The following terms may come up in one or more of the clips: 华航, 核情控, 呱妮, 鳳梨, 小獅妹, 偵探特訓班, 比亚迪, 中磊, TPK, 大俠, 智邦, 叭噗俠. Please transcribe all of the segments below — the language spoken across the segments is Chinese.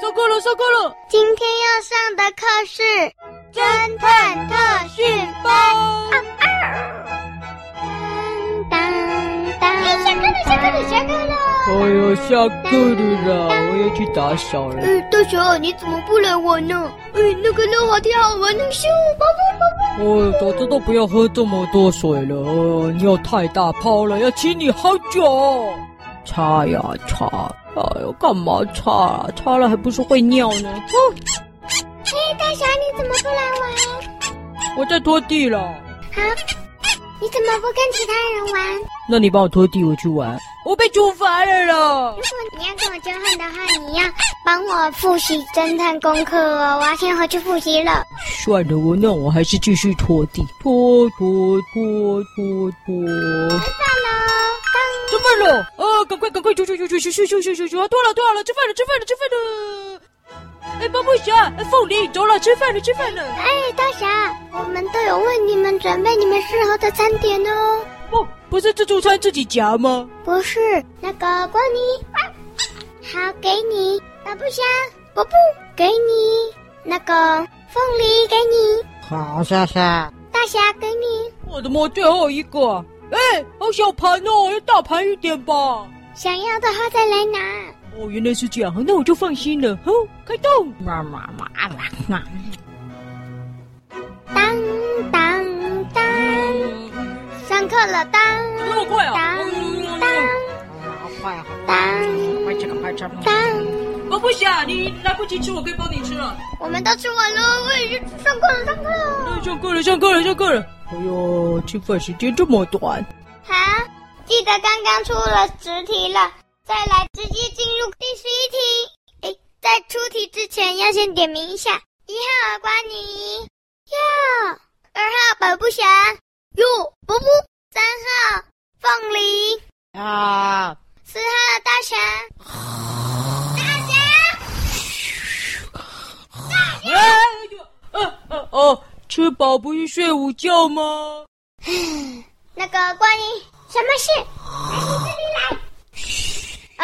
受够了，受够了！今天要上的课是侦探特训班。下课了，下课了，下课了！哎呦，下课了啦！我要去打扫了。大侠，你怎么不来玩呢？那个溜滑梯好玩，那个咻，宝贝，宝贝。早知道不要喝这么多水了，尿太大泡了，要请你好久。擦呀擦，哎呦，干嘛擦啊？擦了还不是会尿呢。嘿，大侠，你怎么不来玩？我在拖地了。好，你怎么不跟其他人玩？那你帮我拖地，我去玩。我被处罚了啦！如果你要跟我交换的话，你要帮我复习侦探功课哦，我要先回去复习了。算了，我还是继续拖地，拖。吃饭了啊！赶快去！多了，吃饭了！宝贝侠，凤梨走了，吃饭了！大侠，我们都有为你们准备你们适合的餐点哦。不是自助餐自己夹吗？不是，那个光泥，好给你；宝贝侠，伯布给你；那个凤梨给你；好大侠给你。我的妈，最后一个！好小盘哦，要大盘一点吧。想要的话再来拿。哦，原来是这样，那我就放心了。好，开动！当，上课了，当。怎么那么快啊？当。不行，你来不及吃，我可以帮你吃了。我们都吃完了，我也去上课了。上课了。哎呦，吃饭时间这么短。好，记得刚刚出了10题了，再来直接进入第11题。在出题之前要先点名一下：1号瓜尼，哟；2号宝布侠，哟，伯布；3号凤梨，啊；4号大侠，大侠。吃饱不是睡午觉吗？那个关于什么事？来，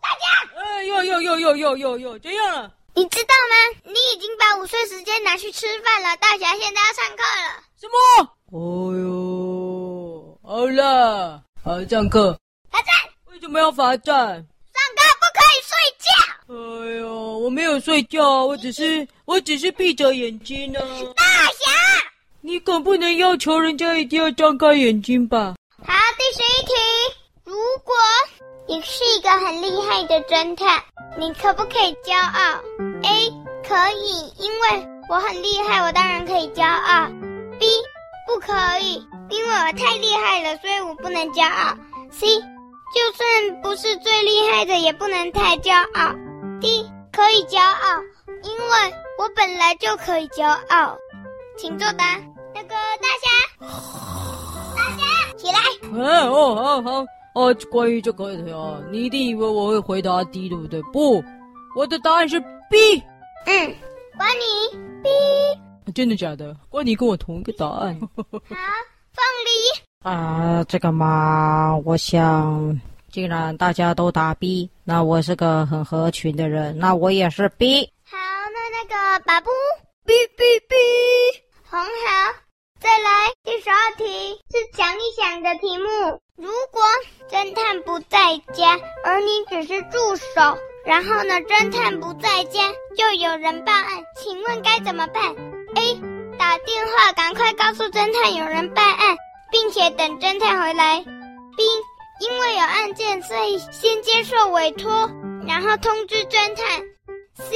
大家！又这样了。你知道吗？你已经把午睡时间拿去吃饭了。大侠现在要上课了。什么？哦呦，好了，好上课。罚站！为什么要罚站？上课不可以睡觉。哎呦，我没有睡觉啊，我只是闭着眼睛呢。大侠，你总不能要求人家一定要张开眼睛吧？好，第11题，如果你是一个很厉害的侦探，你可不可以骄傲 ？A. 可以，因为我很厉害，我当然可以骄傲。B. 不可以，因为我太厉害了，所以我不能骄傲。C. 就算不是最厉害的，也不能太骄傲。D. 可以骄傲，因为我本来就可以骄傲。请作答。那个大侠，起来！好，关于这个问题啊，你一定以为我会回答 D 对不对？不，我的答案是 B。关你 B。真的假的？关你跟我同一个答案。好，凤梨。这个嘛，我想，既然大家都答 B， 那我是个很合群的人，那我也是 B。好，那个巴布。B。很好，再来第12题，是想一想的题目。如果侦探不在家，而你只是助手，然后呢，侦探不在家就有人报案，请问该怎么办 ？A. 打电话赶快告诉侦探有人办案，并且等侦探回来。B. 因为有案件，所以先接受委托，然后通知侦探。C.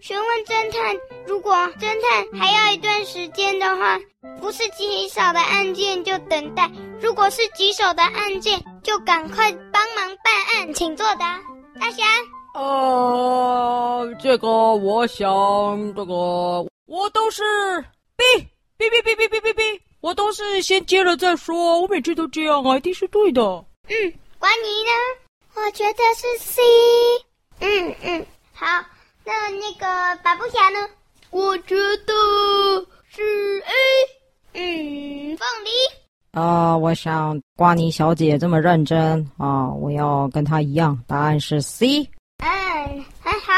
询问侦探，如果侦探还要一段时间的话，不是极少的案件就等待，如果是棘手的案件就赶快帮忙办案。请作答。大侠。这个我想，这个我都是 B， 我都是先接了再说，我每次都这样啊，一定是对的。关你呢？我觉得是 C。好。那个巴布侠呢？我觉得是 A。凤梨。我想瓜妮小姐这么认真啊，我要跟她一样，答案是 C。很好，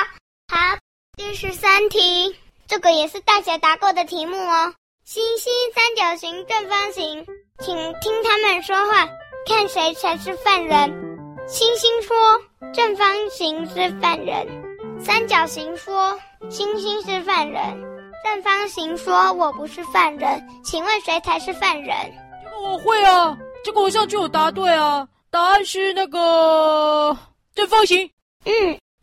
好，第13题，这个也是大家答过的题目哦。星星三角形正方形，请听他们说话，看谁才是犯人。星星说正方形是犯人，三角形说星星是犯人，正方形说我不是犯人，请问谁才是犯人？这个我会啊，这个我上去有答对啊，答案是那个正方形。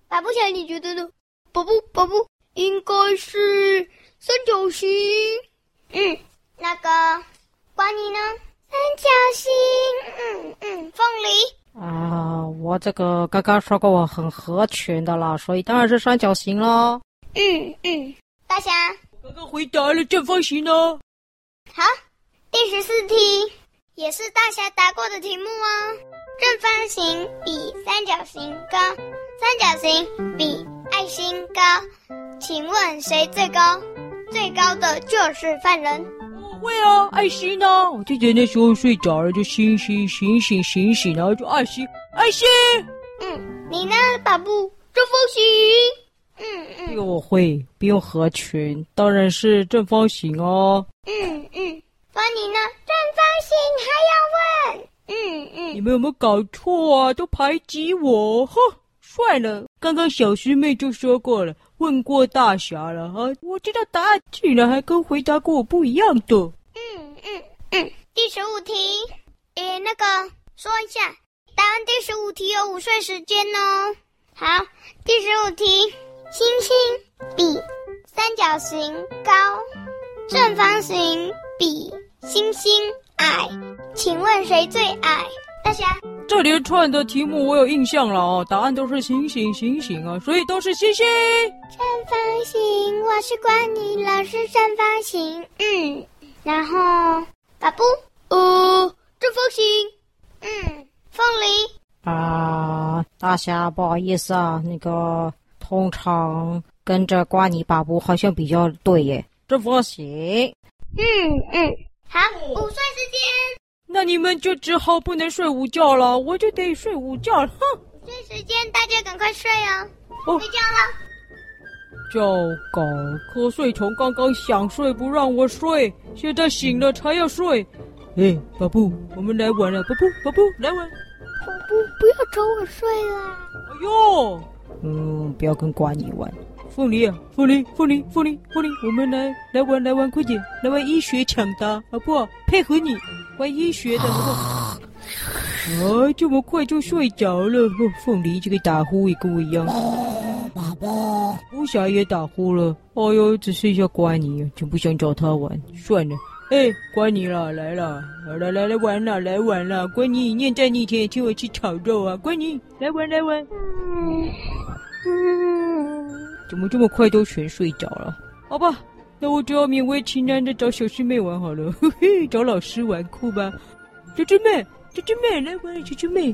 爸爸想你觉得呢？宝宝应该是三角形。那个瓜妮呢？三角形，凤梨啊，我这个刚刚说过我很合群的啦，所以当然是三角形咯。大侠刚刚回答了正方形呢。好，第14题也是大侠答过的题目哦。正方形比三角形高，三角形比爱心高，请问谁最高？最高的就是犯人。我会啊，爱心啊，我记得那时候睡着了就醒醒，然后就爱心。你呢，宝布？正方形。这个我会，不用合群，当然是正方形哦。关你呢？正方形还要问？你们有没有搞错啊？都排挤我，哼！算了，刚刚小师妹就说过了，问过大侠了哈，我知道答案竟然还跟回答过我不一样的。第15题，说一下答案。第15题有5岁时间哦。好，第15题，星星比三角形高，正方形比星星矮，请问谁最矮？大侠。这连串的题目我有印象了哦，答案都是星星啊，所以都是星星。正方形，我是瓜妮老师，正方形。然后巴布，正方形。凤梨啊，大侠不好意思啊，那个通常跟着瓜妮巴布好像比较对耶，正方形。好，5岁时间。那你们就只好不能睡午觉了，我就得睡午觉了。这时间大家赶快睡啊，睡觉了。糟糕，瞌睡虫刚刚想睡不让我睡，现在醒了才要睡。宝布，我们来玩了，宝布来玩。宝布，不要找我睡啦。哎呦，不要跟瓜妮玩。凤梨，我们来玩，快点来玩医学抢答，好不好？配合你玩医学的，好不好？这么快就睡着了。凤梨这个打呼也跟我一样，爸爸，乌霞也打呼了。哎呦，只剩下瓜妮，真不想找他玩，算了。瓜妮啦，来啦，来玩啦，瓜妮，念在你以前请我吃炒肉啊，瓜妮，来玩。怎么这么快都全睡着了？好吧，那我就要勉为其难的找小师妹玩好了。找老师玩酷吧。小师妹来玩，小师妹，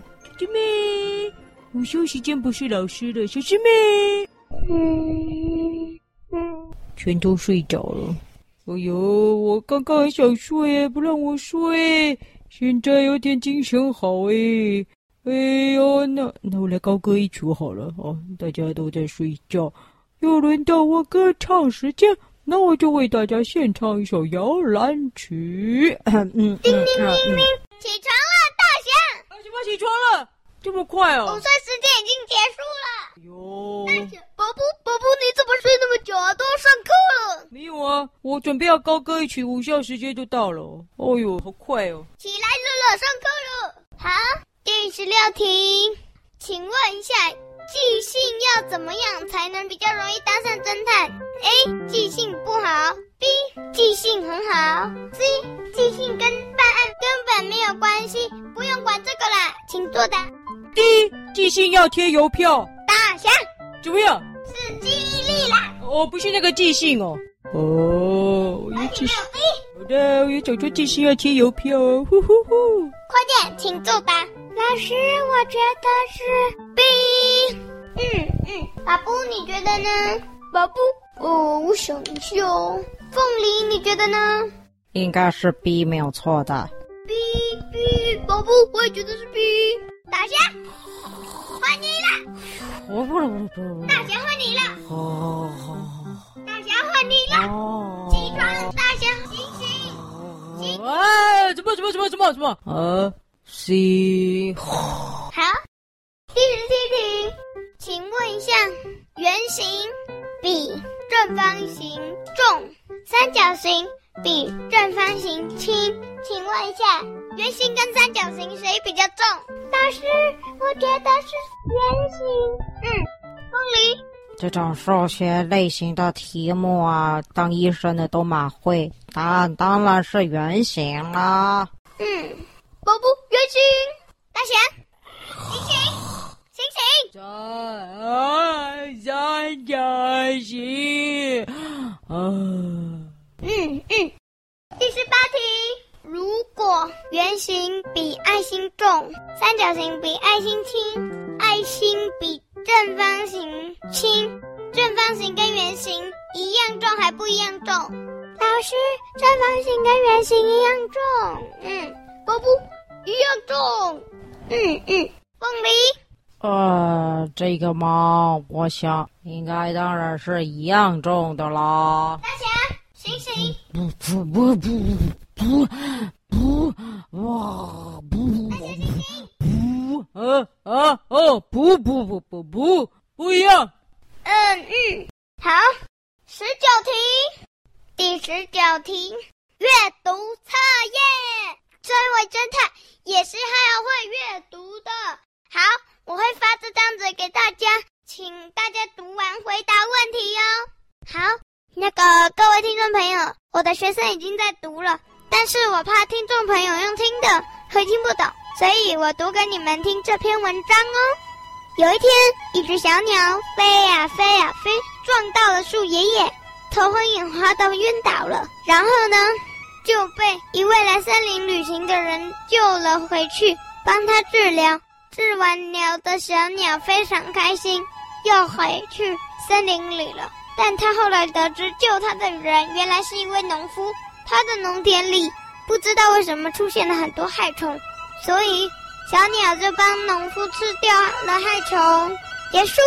午休时间不是老师的小师妹。全都睡着了。哎呦，我刚刚很想睡，不让我睡，现在有点精神好哎。哎呦，那我来高歌一曲好了哦，大家都在睡觉。又轮到我歌唱时间，那我就为大家献唱一首摇篮曲。叮叮，起床了，大侠！什么起床了？这么快哦！5岁时间已经结束了。大侠，宝宝，你怎么睡那么久啊？都要上课了。没有啊，我准备要高歌一曲，午休时间就到了。哦呦，好快哦！起来了，上课了。好，第16题，请问一下。记性要怎么样才能比较容易当上侦探？ A. 记性不好， B. 记性很好， C. 记性跟办案根本没有关系，不用管这个啦，请作答。 D. 记性要贴邮票。大侠，怎么样？是记忆力啦。不是那个记性哦。我有记性。好的，我也想说记性要贴邮票哦。快点，请作答。老师，我觉得是 B。巴布，你觉得呢？巴布，我想一下哦。凤梨，你觉得呢？应该是 B 没有错的。哔哔，宝宝，我也觉得是哔。大侠，换你了！不。大侠换你了！好。大侠换你了！起床了，大侠，醒！哎，怎么？好。第17题，请问一下，圆形比正方形重，三角形比正方形轻，请问一下，圆形跟三角形谁比较重？老师，我觉得是圆形。风铃，这种数学类型的题目啊，当医生的都蛮会，答案当然是圆形啦。宝宝，圆形。大侠，醒！三角形第18题，如果圆形比爱心重，三角形比爱心轻，爱心比正方形轻，正方形跟圆形一样重还不一样重？老师，正方形跟圆形一样重。宝宝，一样重。凤梨，这个嘛，我想应该当然是一样重的啦。大侠，醒！不一样。好，19题，第19题，阅读测验。身为侦探，也是还要会阅读的。好，我会发这张纸给大家，请大家读完回答问题哦。好，各位听众朋友，我的学生已经在读了，但是我怕听众朋友用听的会听不懂，所以我读给你们听这篇文章哦。有一天，一只小鸟飞呀飞呀飞，撞到了树爷爷，头昏眼花的晕倒了，然后呢，就被一位来森林旅行的人救了回去，帮他治疗。治完疗的小鸟非常开心，又回去森林里了。但他后来得知救他的人原来是一位农夫，他的农田里不知道为什么出现了很多害虫，所以小鸟就帮农夫吃掉了害虫。结束。